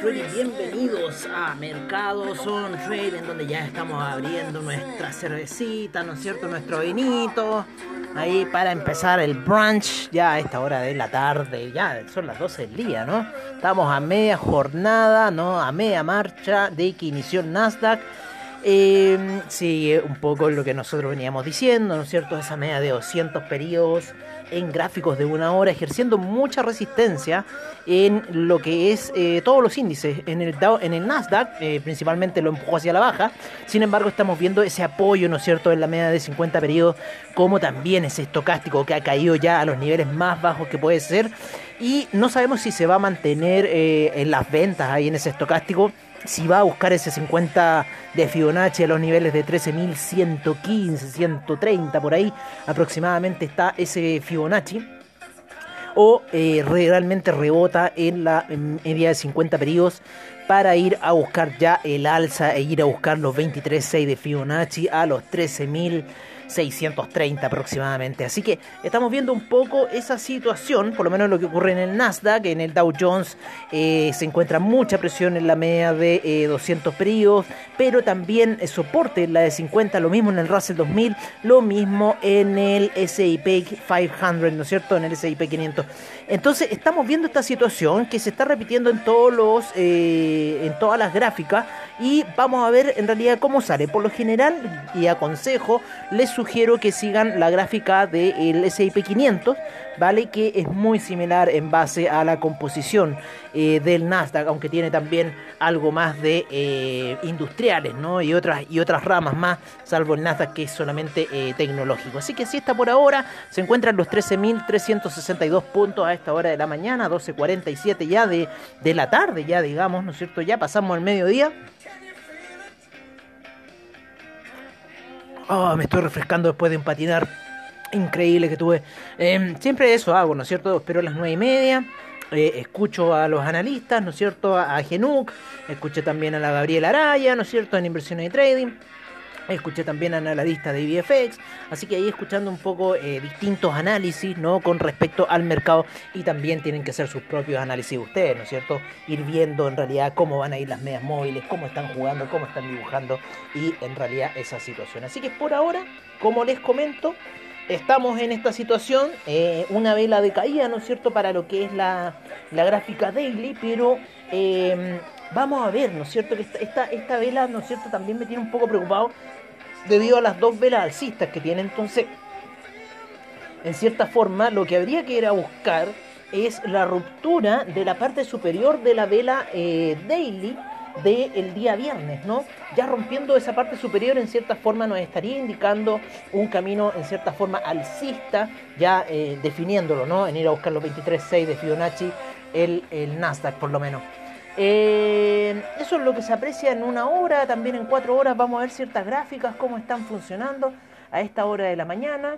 Buenas, bienvenidos a Mercados On Trade, en donde ya estamos abriendo nuestra cervecita, ¿no es cierto? Nuestro vinito, ahí para empezar el brunch, ya a esta hora de la tarde, ya son las 12 del día, ¿no? Estamos a media jornada, ¿no? A media marcha de que inició Nasdaq. Sigue un poco lo que nosotros veníamos diciendo, ¿no es cierto? Esa media de 200 periodos en gráficos de una hora, ejerciendo mucha resistencia en lo que es todos los índices. En el Dow, en el Nasdaq, principalmente lo empujó hacia la baja. Sin embargo, estamos viendo ese apoyo, ¿no es cierto?, en la media de 50 periodos, como también ese estocástico que ha caído ya a los niveles más bajos que puede ser. Y no sabemos si se va a mantener en las ventas ahí en ese estocástico, si va a buscar ese 50 de Fibonacci a los niveles de 13.115, 130, por ahí aproximadamente está ese Fibonacci, o realmente rebota en la media de 50 periodos para ir a buscar ya el alza e ir a buscar los 23.6 de Fibonacci a los 13.630 aproximadamente. Así que estamos viendo un poco esa situación, por lo menos lo que ocurre en el Nasdaq. En el Dow Jones se encuentra mucha presión en la media de 200 periodos, pero también soporte en la de 50, lo mismo en el Russell 2000, lo mismo en el S&P 500, ¿no es cierto?, en el S&P 500. Entonces estamos viendo esta situación que se está repitiendo en todos los en todas las gráficas, y vamos a ver en realidad cómo sale. Por lo general, y aconsejo, les sugiero que sigan la gráfica del S&P 500, ¿vale? Que es muy similar en base a la composición del Nasdaq, aunque tiene también algo más de industriales, ¿no? Y otras ramas más, salvo el Nasdaq, que es solamente tecnológico. Así que así está por ahora. Se encuentran los 13.362 puntos a esta hora de la mañana, 12.47 ya de la tarde, ya digamos, ¿no es cierto? Ya pasamos el mediodía. Oh, me estoy refrescando después de un patinar increíble que tuve. Siempre eso hago, ¿no es cierto? Espero a las 9:30. Escucho a los analistas, ¿no es cierto? A Genuc. Escuché también a la Gabriela Araya, ¿no es cierto?, en inversiones y trading. Escuché también a un analista de IBFX, así que ahí escuchando un poco distintos análisis, ¿no?, con respecto al mercado, y también tienen que hacer sus propios análisis ustedes, ¿no es cierto?, ir viendo en realidad cómo van a ir las medias móviles, cómo están jugando, cómo están dibujando, y en realidad esa situación. Así que por ahora, como les comento, estamos en esta situación, una vela de caída, ¿no es cierto?, para lo que es la gráfica daily, pero vamos a ver, ¿no es cierto?, que esta vela, ¿no es cierto?, también me tiene un poco preocupado debido a las dos velas alcistas que tiene. Entonces, en cierta forma, lo que habría que ir a buscar es la ruptura de la parte superior de la vela daily del día viernes, ¿no? Ya rompiendo esa parte superior, en cierta forma nos estaría indicando un camino en cierta forma alcista, ya definiéndolo, ¿no?, en ir a buscar los 23.6 de Fibonacci, el Nasdaq por lo menos. Eso es lo que se aprecia en una hora. También en 4 horas vamos a ver ciertas gráficas, cómo están funcionando a esta hora de la mañana.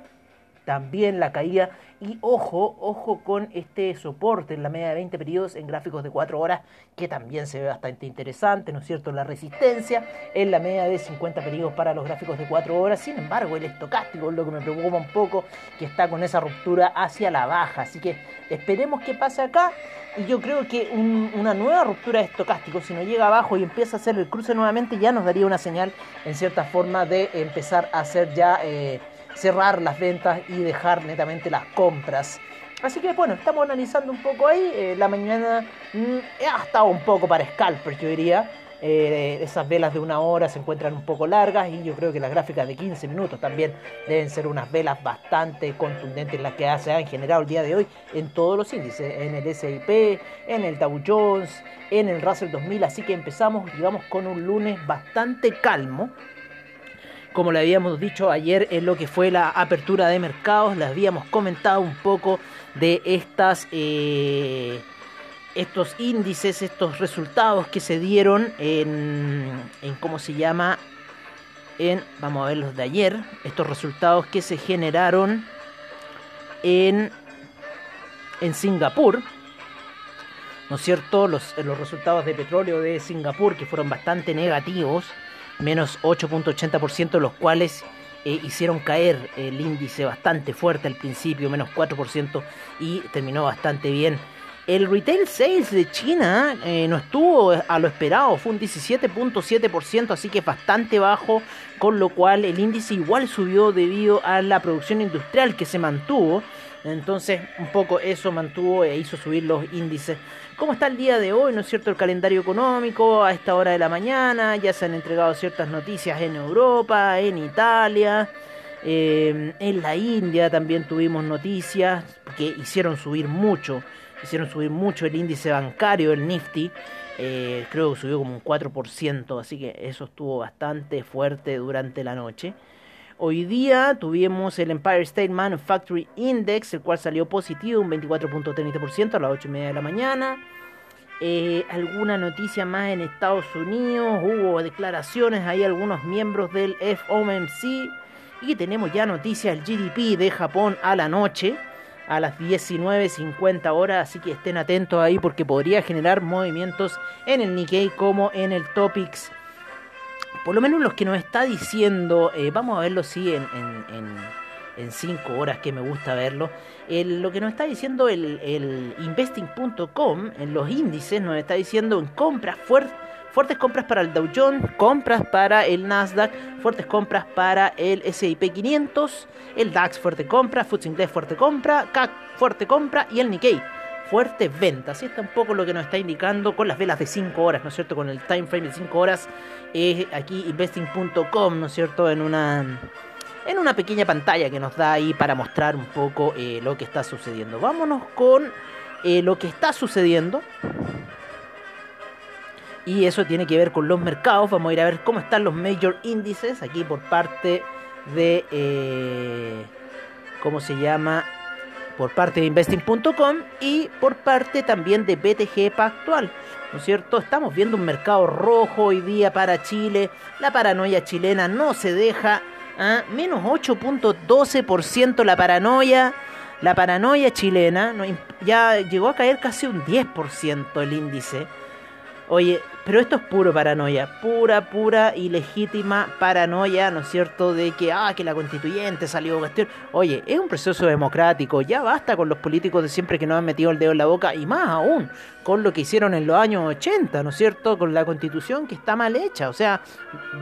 También la caída, y ojo con este soporte en la media de 20 periodos en gráficos de 4 horas, que también se ve bastante interesante, ¿no es cierto? La resistencia en la media de 50 periodos para los gráficos de 4 horas. Sin embargo, el estocástico es lo que me preocupa un poco, que está con esa ruptura hacia la baja, así que esperemos que pase acá. Y yo creo que una nueva ruptura de estocástico, si no llega abajo y empieza a hacer el cruce nuevamente, ya nos daría una señal en cierta forma de empezar a hacer ya cerrar las ventas y dejar netamente las compras. Así que bueno, estamos analizando un poco ahí. La mañana ha estado un poco para scalpers, yo diría. Esas velas de una hora se encuentran un poco largas, y yo creo que las gráficas de 15 minutos también deben ser unas velas bastante contundentes las que se han generado el día de hoy en todos los índices, en el S&P, en el Dow Jones, en el Russell 2000. Así que empezamos, digamos, con un lunes bastante calmo. Como le habíamos dicho ayer en lo que fue la apertura de mercados, les habíamos comentado un poco de estos índices, estos resultados que se dieron en ¿cómo se llama? Vamos a ver los de ayer, estos resultados que se generaron en Singapur, ¿no es cierto? Los resultados de petróleo de Singapur, que fueron bastante negativos, menos 8.80%, los cuales hicieron caer el índice bastante fuerte al principio, menos 4%, y terminó bastante bien El retail sales de China no estuvo a lo esperado, fue un 17.7%, así que bastante bajo, con lo cual el índice igual subió debido a la producción industrial que se mantuvo. Entonces un poco eso mantuvo e hizo subir los índices. ¿Cómo está el día de hoy? ¿No es cierto? El calendario económico a esta hora de la mañana, ya se han entregado ciertas noticias en Europa, en Italia, en la India también tuvimos noticias que hicieron subir mucho. Hicieron subir mucho el índice bancario, el Nifty, creo que subió como un 4%, así que eso estuvo bastante fuerte durante la noche. Hoy día tuvimos el Empire State Manufacturing Index, el cual salió positivo, un 24.30% a las 8:30 de la mañana. Alguna noticia más en Estados Unidos, hubo declaraciones ahí algunos miembros del FOMC. Y tenemos ya noticias del GDP de Japón a la noche, a las 19:50 horas, así que estén atentos ahí porque podría generar movimientos en el Nikkei como en el Topix. Por lo menos los que nos está diciendo, vamos a verlo sí en 5 horas que me gusta verlo, lo que nos está diciendo el investing.com en los índices, nos está diciendo en compras fuertes compras para el Dow Jones, compras para el Nasdaq, fuertes compras para el S&P 500, el DAX fuerte compra, FTSE inglés fuerte compra, CAC fuerte compra y el Nikkei fuerte venta. Así está un poco lo que nos está indicando con las velas de 5 horas, ¿no es cierto? Con el time frame de 5 horas, aquí investing.com, ¿no es cierto? En una pequeña pantalla que nos da ahí para mostrar un poco lo que está sucediendo. Vámonos con lo que está sucediendo. Y eso tiene que ver con los mercados. Vamos a ir a ver cómo están los major índices. Aquí por parte de... ¿cómo se llama? Por parte de investing.com y por parte también de BTG Pactual, ¿no es cierto? Estamos viendo un mercado rojo hoy día para Chile. La paranoia chilena no se deja. Menos 8.12% la paranoia. La paranoia chilena. Ya llegó a caer casi un 10% el índice. Oye, pero esto es puro paranoia, pura y legítima paranoia, ¿no es cierto? De que la constituyente salió a cuestión. Oye, es un proceso democrático, ya basta con los políticos de siempre que nos han metido el dedo en la boca, y más aún con lo que hicieron en los años 80, ¿no es cierto? Con la constitución que está mal hecha, o sea,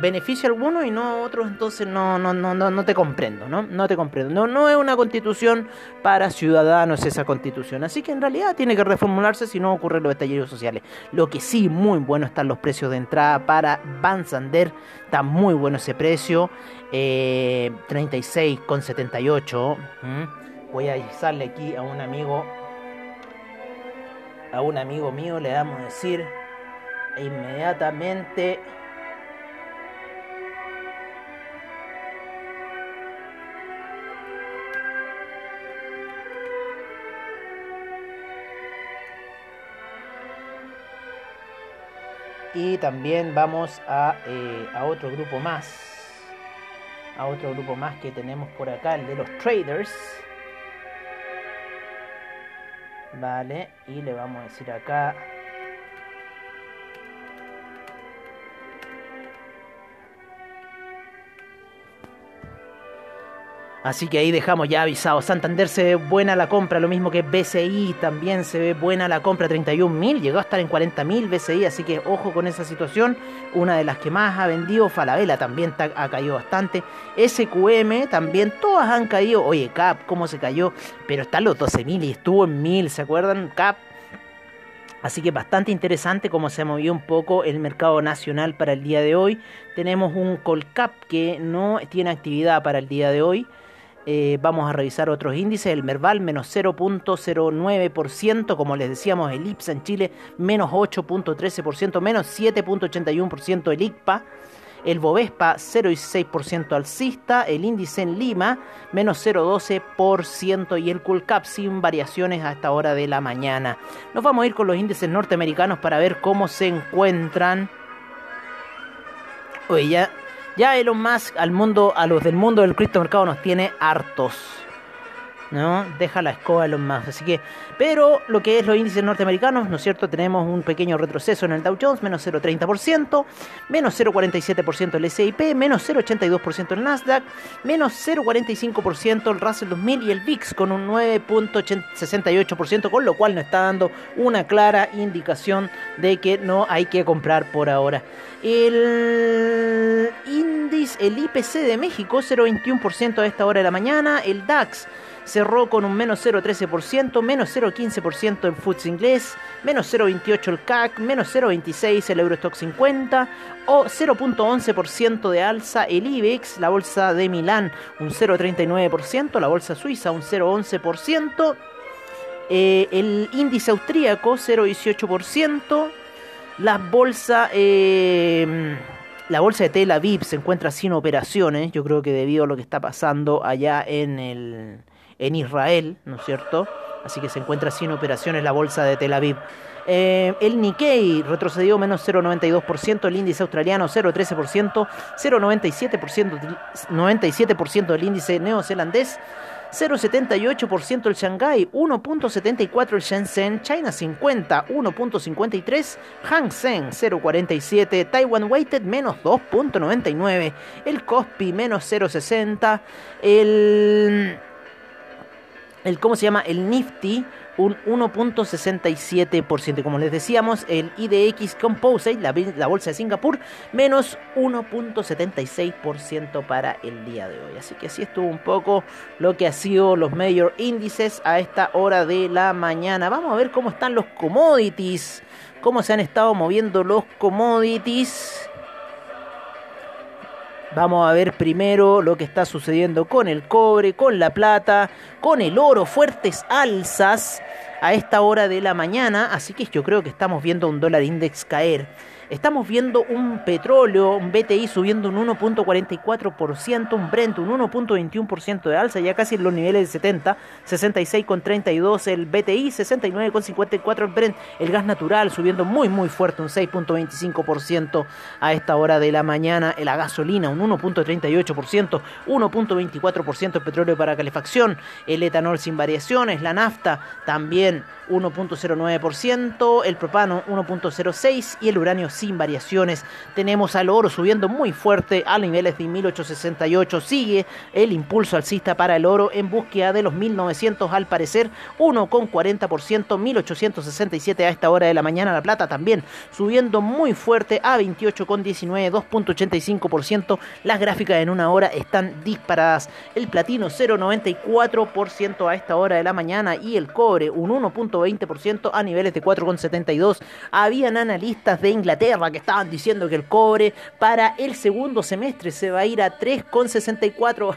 beneficia a algunos y no a otros, entonces no te comprendo, ¿no? No te comprendo, no es una constitución para ciudadanos esa constitución, así que en realidad tiene que reformularse si no ocurren los estallidos sociales. Lo que sí, muy bueno están los precios de entrada para Santander, está muy bueno ese precio, 36.78. Voy a avisarle aquí a un amigo mío, le damos a decir inmediatamente. Y también vamos a otro grupo más. A otro grupo más que tenemos por acá, el de los traders. Vale, y le vamos a decir acá. Así que ahí dejamos ya avisado. Santander se ve buena la compra, lo mismo que BCI también se ve buena la compra, 31.000, llegó a estar en 40.000 BCI, así que ojo con esa situación. Una de las que más ha vendido, Falabella también ha caído bastante, SQM también, todas han caído. Oye, Cap, ¿cómo se cayó? Pero están los 12.000 y estuvo en 1.000, ¿se acuerdan? Cap. Así que bastante interesante cómo se movió un poco el mercado nacional para el día de hoy. Tenemos un Colcap que no tiene actividad para el día de hoy. Vamos a revisar otros índices, el Merval menos 0.09%, como les decíamos, el IPSA en Chile menos 8.13%, menos 7.81% el ICPA, el Bovespa 0.6% alcista, el índice en Lima menos 0.12% y el Colcap sin variaciones a esta hora de la mañana. Nos vamos a ir con los índices norteamericanos para ver cómo se encuentran. Oye, ya Elon Musk a los del mundo del criptomercado nos tiene hartos. ¿no? Deja la escoba Elon Musk. Así que, pero lo que es los índices norteamericanos, ¿no es cierto? Tenemos un pequeño retroceso en el Dow Jones, menos 0,30%, menos 0,47% el S&P, menos 0,82% el Nasdaq, menos 0,45% el Russell 2000 y el VIX con un 9,68%, con lo cual nos está dando una clara indicación de que no hay que comprar por ahora. El índice, el IPC de México, 0,21% a esta hora de la mañana, el DAX cerró con un menos 0,13%, menos 0,15% el FTSE inglés, menos 0,28% el CAC, menos 0,26% el Eurostock 50 o 0,11% de alza el IBEX, la bolsa de Milán un 0,39%, la bolsa suiza un 0,11%, el índice austríaco 0,18%, la bolsa de Tel Aviv se encuentra sin operaciones, yo creo que debido a lo que está pasando allá en Israel, ¿no es cierto? Así que se encuentra sin operaciones la bolsa de Tel Aviv. El Nikkei retrocedió menos 0,92%, el índice australiano 0,13%, 0,97% del índice neozelandés, 0,78% el Shanghai, 1,74% el Shenzhen, China 50, 1,53%, Hang Seng 0,47%, Taiwan Weighted menos 2,99%, el Kospi menos 0,60%, el Nifty un 1,67%. Como les decíamos, el IDX Composite, la bolsa de Singapur, menos 1,76% para el día de hoy. Así que así estuvo un poco lo que ha sido los mayor índices a esta hora de la mañana. Vamos a ver cómo están los commodities, cómo se han estado moviendo los commodities. Vamos a ver primero lo que está sucediendo con el cobre, con la plata, con el oro. Fuertes alzas a esta hora de la mañana. Así que yo creo que estamos viendo un dólar index caer. Estamos viendo un petróleo, un BTI subiendo un 1,44%, un Brent un 1,21% de alza, ya casi en los niveles de 70, 66,32 el BTI, 69,54 el Brent. El gas natural subiendo muy muy fuerte, un 6,25% a esta hora de la mañana. La gasolina un 1,38%, 1,24% el petróleo para calefacción, el etanol sin variaciones, la nafta también 1,09%, el propano 1,06% y el uranio sin variaciones. Tenemos al oro subiendo muy fuerte a niveles de 1868. Sigue el impulso alcista para el oro en búsqueda de los 1900 al parecer, 1,40%, 1867 a esta hora de la mañana. La plata también subiendo muy fuerte a 28,19, 2,85%. Las gráficas en una hora están disparadas. El platino 0,94% a esta hora de la mañana y el cobre un 1,20% a niveles de 4,72. Habían analistas de Inglaterra que estaban diciendo que el cobre para el segundo semestre se va a ir a 3,64.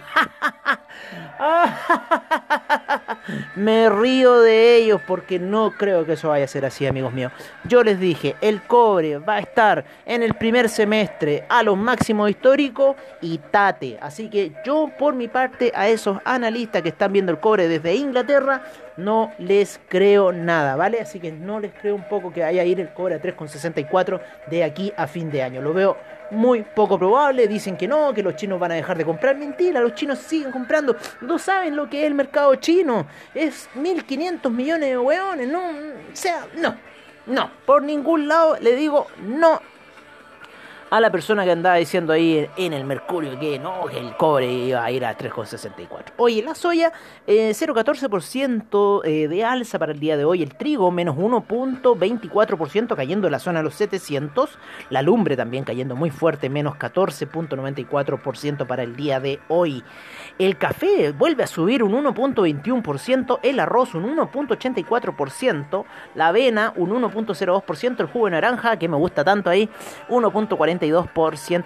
Me río de ellos porque no creo que eso vaya a ser así, amigos míos. Yo les dije, el cobre va a estar en el primer semestre a los máximos históricos y tate. Así que yo por mi parte a esos analistas que están viendo el cobre desde Inglaterra no les creo nada, ¿vale? Así que no les creo un poco que vaya a ir el cobre a 3,64 de aquí a fin de año. Lo veo muy poco probable. Dicen que no, que los chinos van a dejar de comprar. Mentira, los chinos siguen comprando. No saben lo que es el mercado chino. Es 1.500 millones de hueones. No, o sea, no. Por ningún lado le digo no a la persona que andaba diciendo ahí en el Mercurio que no, que el cobre iba a ir a 3,64. Oye, la soya 0,14% de alza para el día de hoy. El trigo menos 1,24% cayendo en la zona de los 700. La lumbre también cayendo muy fuerte, menos 14,94% para el día de hoy. El café vuelve a subir un 1,21%. El arroz un 1,84%. La avena un 1,02%. El jugo de naranja, que me gusta tanto ahí, 1,42%,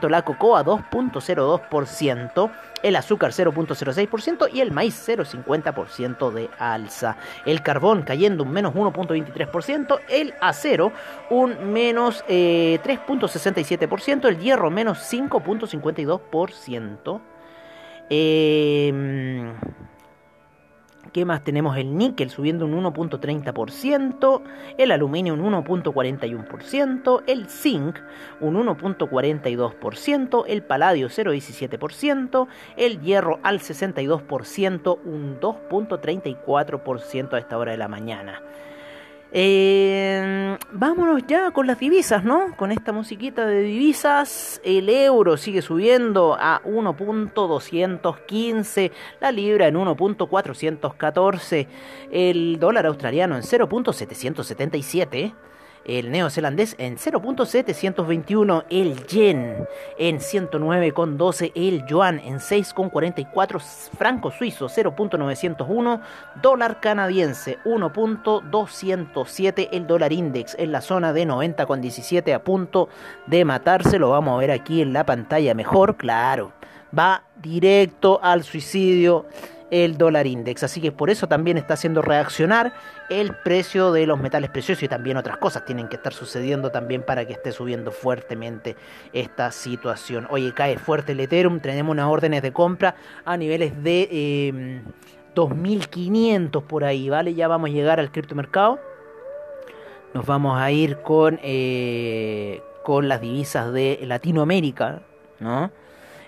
la cocoa 2,02%, el azúcar 0,06% y el maíz 0,50% de alza. El carbón cayendo un menos 1,23%, el acero un menos 3,67%, el hierro menos 5,52%. ¿Qué más tenemos? El níquel subiendo un 1.30%, el aluminio un 1.41%, el zinc un 1.42%, el paladio 0.17%, el hierro al 62%, un 2.34% a esta hora de la mañana. Vámonos ya con las divisas, ¿no? Con esta musiquita de divisas. El euro sigue subiendo a 1.215, la libra en 1.414, el dólar australiano en 0.777, el neozelandés en 0.721, el yen en 109.12, el yuan en 6.44, franco suizo 0.901, dólar canadiense 1.207, el dólar index en la zona de 90.17, a punto de matarse. Lo vamos a ver aquí en la pantalla mejor, claro, va directo al suicidio el dólar index, así que por eso también está haciendo reaccionar el precio de los metales preciosos, y también otras cosas tienen que estar sucediendo también para que esté subiendo fuertemente esta situación. Oye, cae fuerte el Ethereum, tenemos unas órdenes de compra a niveles de 2.500 por ahí, ¿vale? Ya vamos a llegar al criptomercado, nos vamos a ir con las divisas de Latinoamérica, ¿no?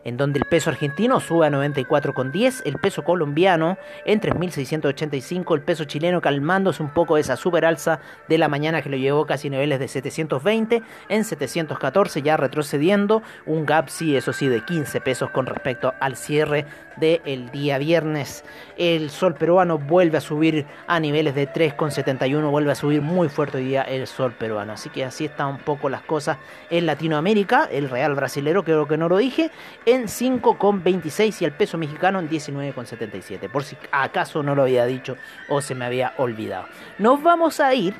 En donde el peso argentino sube a 94.10, el peso colombiano en 3.685, el peso chileno calmándose un poco esa super alza de la mañana que lo llevó casi a niveles de 720, en 714 ya retrocediendo, un gap sí, eso sí, de 15 pesos con respecto al cierre del día viernes. El sol peruano vuelve a subir a niveles de 3.71, vuelve a subir muy fuerte hoy día el sol peruano, así que así están un poco las cosas en Latinoamérica. El real brasilero, creo que no lo dije, en 5.26 y el peso mexicano en 19.77, por si acaso no lo había dicho o se me había olvidado. Nos vamos a ir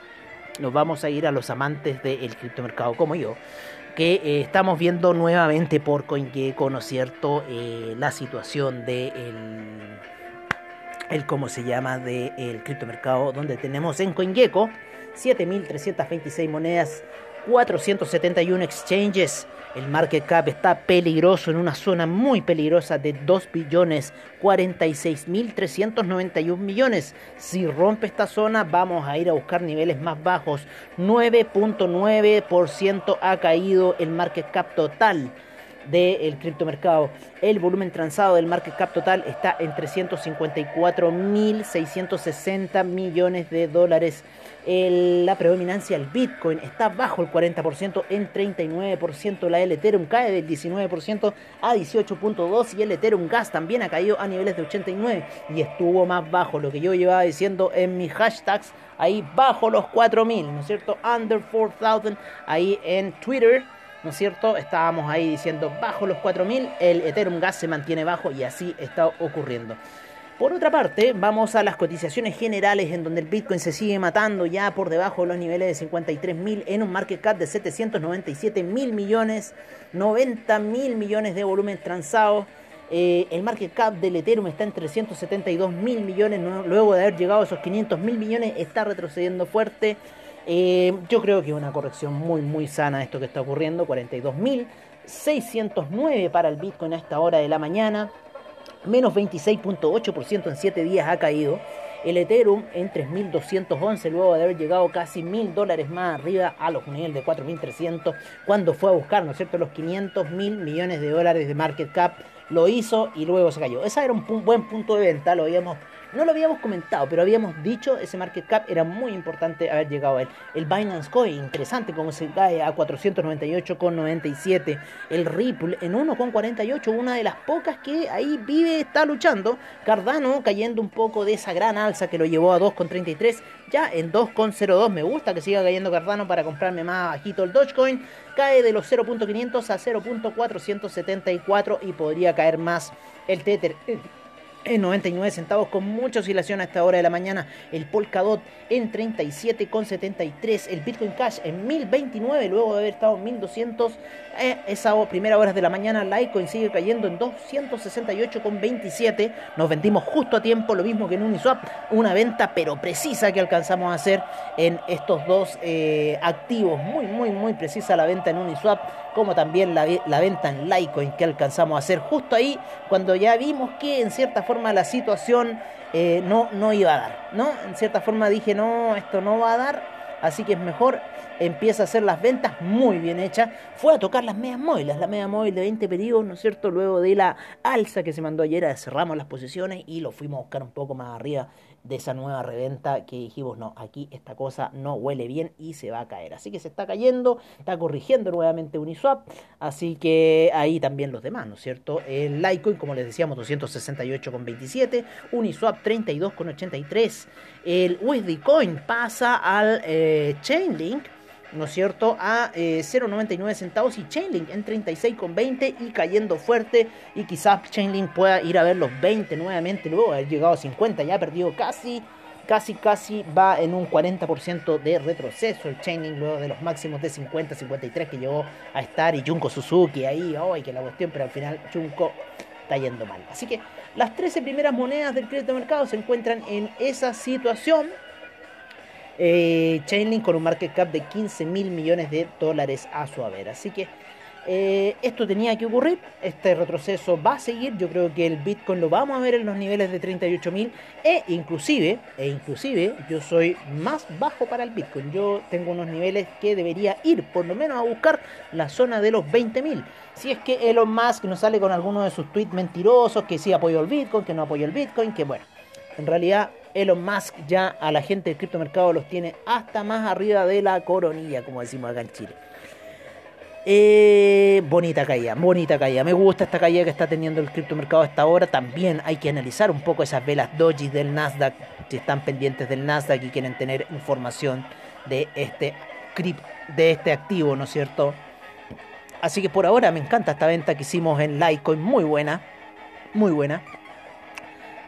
a los amantes del criptomercado como yo, que estamos viendo nuevamente por CoinGecko, ¿no es cierto?, la situación del criptomercado, donde tenemos en CoinGecko 7.326 monedas, 471 exchanges. El market cap está peligroso, en una zona muy peligrosa de 2.046.391 millones. Si rompe esta zona vamos a ir a buscar niveles más bajos. 9.9% ha caído el market cap total del criptomercado. El volumen transado del market cap total está en 354.660 millones de dólares. La predominancia del Bitcoin está bajo el 40%, en 39%. La del Ethereum cae del 19% a 18.2%, y el Ethereum Gas también ha caído a niveles de 89% y estuvo más bajo, lo que yo llevaba diciendo en mis hashtags, ahí bajo los 4.000, ¿no es cierto? Under 4.000, ahí en Twitter, ¿no es cierto? Estábamos ahí diciendo bajo los 4.000, el Ethereum Gas se mantiene bajo y así está ocurriendo. Por otra parte, vamos a las cotizaciones generales, en donde el Bitcoin se sigue matando ya por debajo de los niveles de 53.000, en un market cap de 797.000 millones, 90.000 millones de volumen transado. El market cap del Ethereum está en 372.000 millones, luego de haber llegado a esos 500.000 millones, está retrocediendo fuerte. Yo creo que es una corrección muy muy sana esto que está ocurriendo. 42.609 para el Bitcoin a esta hora de la mañana, menos 26.8% en 7 días ha caído. El Ethereum en 3.211, luego de haber llegado casi $1.000 más arriba a los niveles de 4.300, cuando fue a buscar, ¿no es cierto?, los 500.000 millones de dólares de market cap. Lo hizo y luego se cayó. Ese era un buen punto de venta, no lo habíamos comentado, pero habíamos dicho ese market cap era muy importante haber llegado a él. El Binance Coin, interesante como se cae a 498.97. El Ripple en 1.48, una de las pocas que ahí vive, está luchando. Cardano cayendo un poco de esa gran alza que lo llevó a 2.33, ya en 2.02. Me gusta que siga cayendo Cardano para comprarme más bajito el Dogecoin. Cae de los 0.500 a 0.474 y podría caer más. El Tether en 99 centavos, con mucha oscilación a esta hora de la mañana. El Polkadot en 37.73. El Bitcoin Cash en 1029, luego de haber estado en 1200 esas primeras horas de la mañana. Litecoin sigue cayendo en 268.27. Nos vendimos justo a tiempo, lo mismo que en Uniswap. Una venta pero precisa que alcanzamos a hacer en estos dos activos. Muy, muy, muy precisa la venta en Uniswap. como también la venta en Litecoin que alcanzamos a hacer justo ahí cuando ya vimos que en cierta forma la situación no iba a dar, ¿no? En cierta forma dije, no, esto no va a dar, así que es mejor, empieza a hacer las ventas muy bien hechas. Fue a tocar las medias móviles, la media móvil de 20 periodos, ¿no es cierto? Luego de la alza que se mandó ayer, cerramos las posiciones y lo fuimos a buscar un poco más arriba de esa nueva reventa que dijimos, no, aquí esta cosa no huele bien y se va a caer. Así que se está cayendo, está corrigiendo nuevamente Uniswap, así que ahí también los demás, ¿no es cierto? El Litecoin, como les decíamos, 268,27, Uniswap 32,83, el USD Coin pasa al Chainlink, ¿no es cierto?, a 0,99 centavos y Chainlink en 36,20 y cayendo fuerte, y quizás Chainlink pueda ir a ver los 20 nuevamente, luego haber llegado a 50, ya ha perdido casi va en un 40% de retroceso el Chainlink luego de los máximos de 50, 53 que llegó a estar, y Junko Suzuki ahí, ay, que la cuestión, pero al final Junko está yendo mal. Así que las 13 primeras monedas del criptomercado se encuentran en esa situación. Chainlink con un market cap de 15.000 millones de dólares a su haber. Así que esto tenía que ocurrir. Este retroceso va a seguir. Yo creo que el Bitcoin lo vamos a ver en los niveles de 38.000 e inclusive yo soy más bajo para el Bitcoin. Yo tengo unos niveles que debería ir por lo menos a buscar la zona de los 20.000. Si es que Elon Musk nos sale con alguno de sus tweets mentirosos, que sí apoyó el Bitcoin, que no apoyó el Bitcoin, que bueno, en realidad Elon Musk ya a la gente del criptomercado los tiene hasta más arriba de la coronilla, como decimos acá en Chile. Bonita caída. Me gusta esta caída que está teniendo el criptomercado hasta ahora. También hay que analizar un poco esas velas doji del Nasdaq, si están pendientes del Nasdaq y quieren tener información de este activo, ¿no es cierto? Así que por ahora me encanta esta venta que hicimos en Litecoin, muy buena.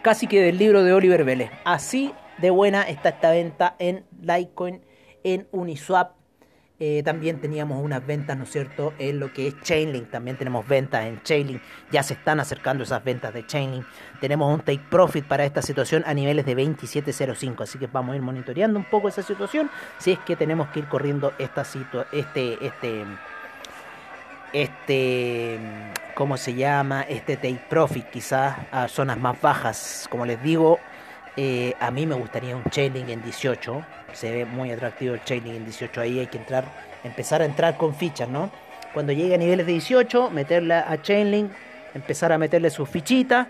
Casi que del libro de Oliver Vélez. Así de buena está esta venta en Litecoin, en Uniswap. También teníamos unas ventas, ¿no es cierto?, en lo que es Chainlink. También tenemos ventas en Chainlink. Ya se están acercando esas ventas de Chainlink. Tenemos un take profit para esta situación a niveles de 27.05. Así que vamos a ir monitoreando un poco esa situación. Si es que tenemos que ir corriendo este take profit quizás a zonas más bajas. Como les digo, a mí me gustaría un Chainlink en 18. Se ve muy atractivo el Chainlink en 18. Ahí hay que empezar a entrar con fichas, ¿no? Cuando llegue a niveles de 18, meterla a Chainlink, empezar a meterle sus fichitas.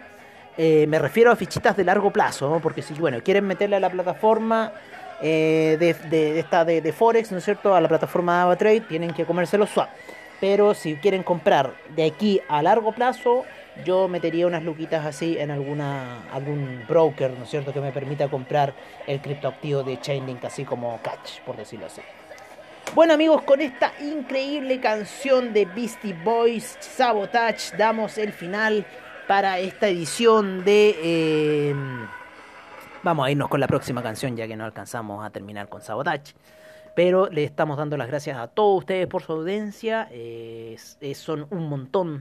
Me refiero a fichitas de largo plazo, ¿no? Porque si, bueno, quieren meterle a la plataforma de Forex, ¿no es cierto?, a la plataforma de Ava Trade, tienen que comerse los swaps. Pero si quieren comprar de aquí a largo plazo, yo metería unas luquitas así en algún broker, ¿no es cierto?, que me permita comprar el criptoactivo de Chainlink, así como Catch, por decirlo así. Bueno, amigos, con esta increíble canción de Beastie Boys, Sabotage, damos el final para esta edición de... Vamos a irnos con la próxima canción, ya que no alcanzamos a terminar con Sabotage. Pero le estamos dando las gracias a todos ustedes por su audiencia. Son un montón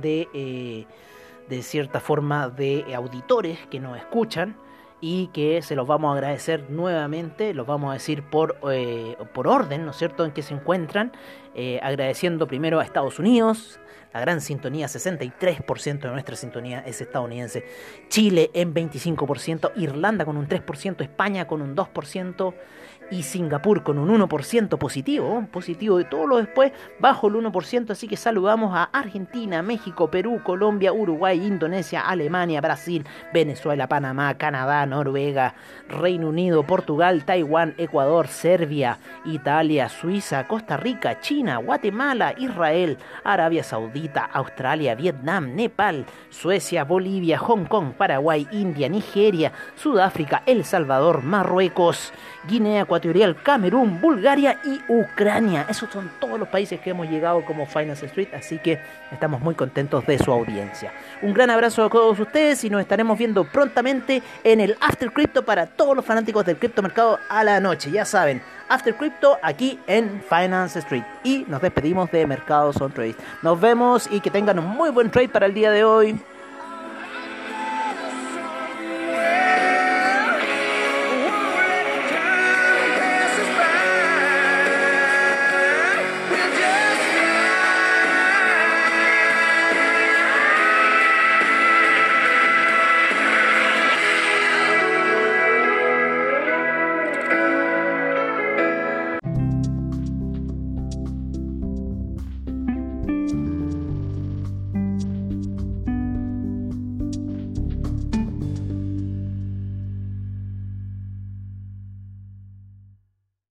de cierta forma de auditores que nos escuchan y que se los vamos a agradecer nuevamente. Los vamos a decir por orden, ¿no es cierto?, en que se encuentran. Agradeciendo primero a Estados Unidos. La gran sintonía, 63% de nuestra sintonía es estadounidense. Chile en 25%, Irlanda con un 3%, España con un 2%. Y Singapur con un 1% positivo de todo lo después, bajo el 1%, así que saludamos a Argentina, México, Perú, Colombia, Uruguay, Indonesia, Alemania, Brasil, Venezuela, Panamá, Canadá, Noruega, Reino Unido, Portugal, Taiwán, Ecuador, Serbia, Italia, Suiza, Costa Rica, China, Guatemala, Israel, Arabia Saudita, Australia, Vietnam, Nepal, Suecia, Bolivia, Hong Kong, Paraguay, India, Nigeria, Sudáfrica, El Salvador, Marruecos, Guinea Ecuatorial, Camerún, Bulgaria y Ucrania. Esos son todos los países que hemos llegado como Finance Street, así que estamos muy contentos de su audiencia. Un gran abrazo a todos ustedes y nos estaremos viendo prontamente en el After Crypto para todos los fanáticos del criptomercado a la noche. Ya saben, After Crypto aquí en Finance Street. Y nos despedimos de Mercados On Trade. Nos vemos y que tengan un muy buen trade para el día de hoy.